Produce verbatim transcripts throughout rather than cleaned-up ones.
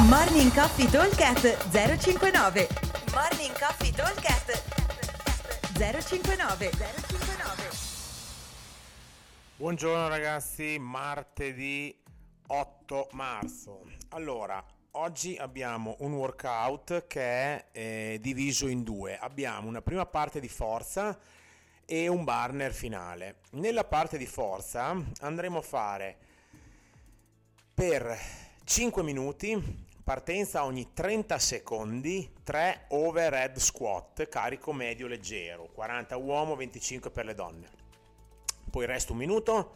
Morning Coffee Talkcast zero cinquantanove. Morning Coffee Talkcast zero cinquantanove. Buongiorno ragazzi, martedì otto marzo. Allora, oggi abbiamo un workout che è eh, diviso in due. Abbiamo una prima parte di forza e un burner finale. Nella parte di forza andremo a fare per cinque minuti partenza ogni trenta secondi, tre overhead squat, carico medio leggero, quaranta uomo, venticinque per le donne. Poi resta un minuto,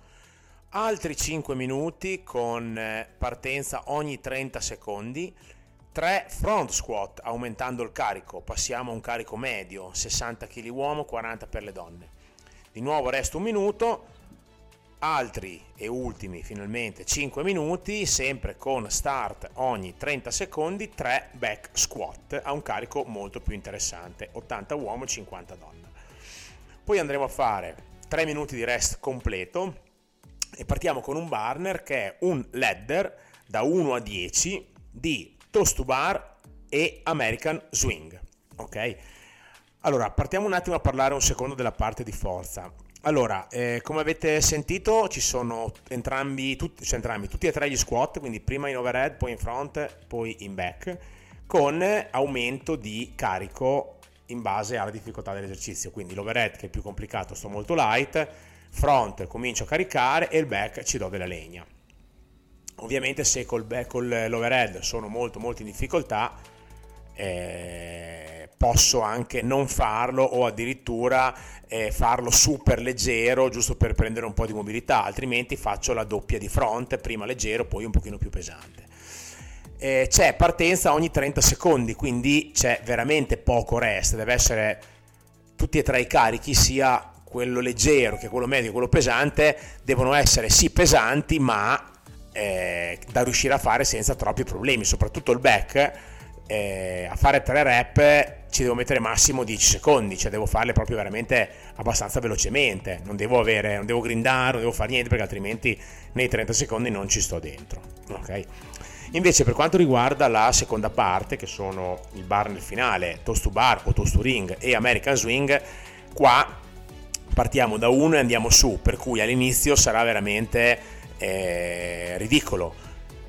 altri cinque minuti con partenza ogni trenta secondi, tre front squat aumentando il carico, passiamo a un carico medio, sessanta chilogrammi uomo, quaranta per le donne. Di nuovo resta un minuto. Altri e ultimi finalmente cinque minuti, sempre con start ogni trenta secondi, tre back squat a un carico molto più interessante, ottanta uomo, cinquanta donna. Poi andremo a fare tre minuti di rest completo e partiamo con un burner che è un ladder da uno a dieci di toes to bar e American swing. Ok, allora partiamo un attimo a parlare un secondo della parte di forza. Allora, eh, come avete sentito ci sono entrambi, tut- cioè entrambi, tutti e tre gli squat, quindi prima in overhead, poi in front, poi in back, con aumento di carico in base alla difficoltà dell'esercizio. Quindi l'overhead, che è più complicato, sto molto light, front comincio a caricare e il back ci do della legna. Ovviamente se col back, con l'overhead sono molto molto in difficoltà, Eh, posso anche non farlo o addirittura eh, farlo super leggero giusto per prendere un po' di mobilità, altrimenti faccio la doppia di front, prima leggero poi un pochino più pesante. Eh, c'è partenza ogni trenta secondi, quindi c'è veramente poco rest, deve essere tutti e tre i carichi, sia quello leggero che quello medio che quello pesante, devono essere sì pesanti ma eh, da riuscire a fare senza troppi problemi, soprattutto il back. Eh, a fare tre rep ci devo mettere massimo dieci secondi, cioè devo farle proprio veramente abbastanza velocemente, non devo avere, non devo grindare, non devo fare niente, perché altrimenti nei trenta secondi non ci sto dentro. Ok, invece per quanto riguarda la seconda parte, che sono il burner finale, toes to bar o toes to ring e American swing, qua partiamo da uno e andiamo su, per cui all'inizio sarà veramente eh, ridicolo,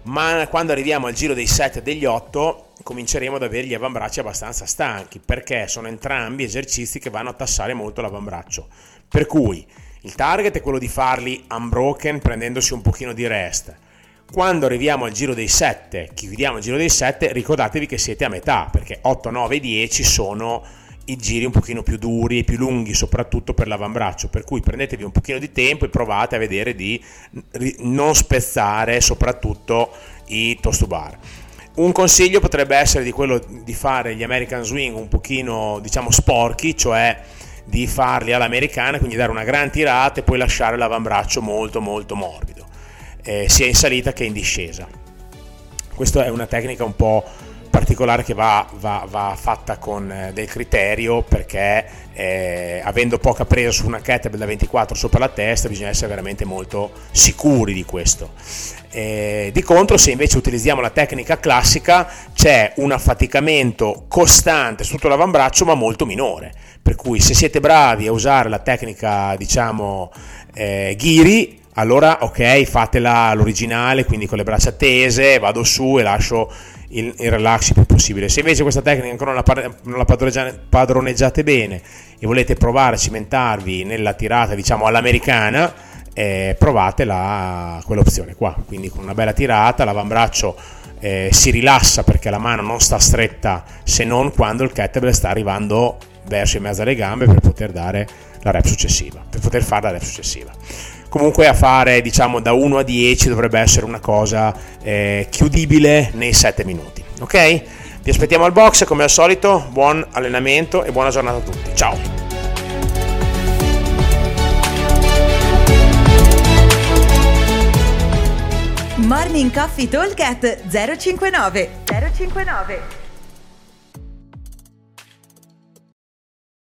ma quando arriviamo al giro dei sette e degli otto cominceremo ad avere gli avambracci abbastanza stanchi, perché sono entrambi esercizi che vanno a tassare molto l'avambraccio, per cui il target è quello di farli unbroken prendendosi un pochino di rest. Quando arriviamo al giro dei sette, chiudiamo il giro dei sette, ricordatevi che siete a metà, perché otto, nove, dieci sono i giri un pochino più duri, più lunghi, soprattutto per l'avambraccio, per cui prendetevi un pochino di tempo e provate a vedere di non spezzare soprattutto i toes to bar. Un consiglio potrebbe essere di quello di fare gli American swing un pochino, diciamo, sporchi, cioè di farli all'americana, quindi dare una gran tirata e poi lasciare l'avambraccio molto molto morbido, eh, sia in salita che in discesa. Questa è una tecnica un po' particolare che va, va, va fatta con del criterio, perché eh, avendo poca presa su una kettlebell da ventiquattro sopra la testa bisogna essere veramente molto sicuri di questo. Eh, di contro, se invece utilizziamo la tecnica classica, c'è un affaticamento costante su tutto l'avambraccio ma molto minore, per cui se siete bravi a usare la tecnica, diciamo, eh, ghiri, allora ok, fatela l'originale, quindi con le braccia tese vado su e lascio il, il relax il più possibile. Se invece questa tecnica ancora non la, non la padroneggiate bene e volete provare a cimentarvi nella tirata, diciamo, all'americana, eh, provate la, quell'opzione qua, quindi con una bella tirata l'avambraccio eh, si rilassa, perché la mano non sta stretta se non quando il kettlebell sta arrivando verso in mezzo alle gambe per poter dare la rep successiva, per poter fare la rep successiva. Comunque a fare, diciamo, da uno a dieci dovrebbe essere una cosa eh, chiudibile nei sette minuti. Ok? Vi aspettiamo al box come al solito, buon allenamento e buona giornata a tutti. Ciao! Morning Coffee Talk at zero cinquantanove. zero cinquantanove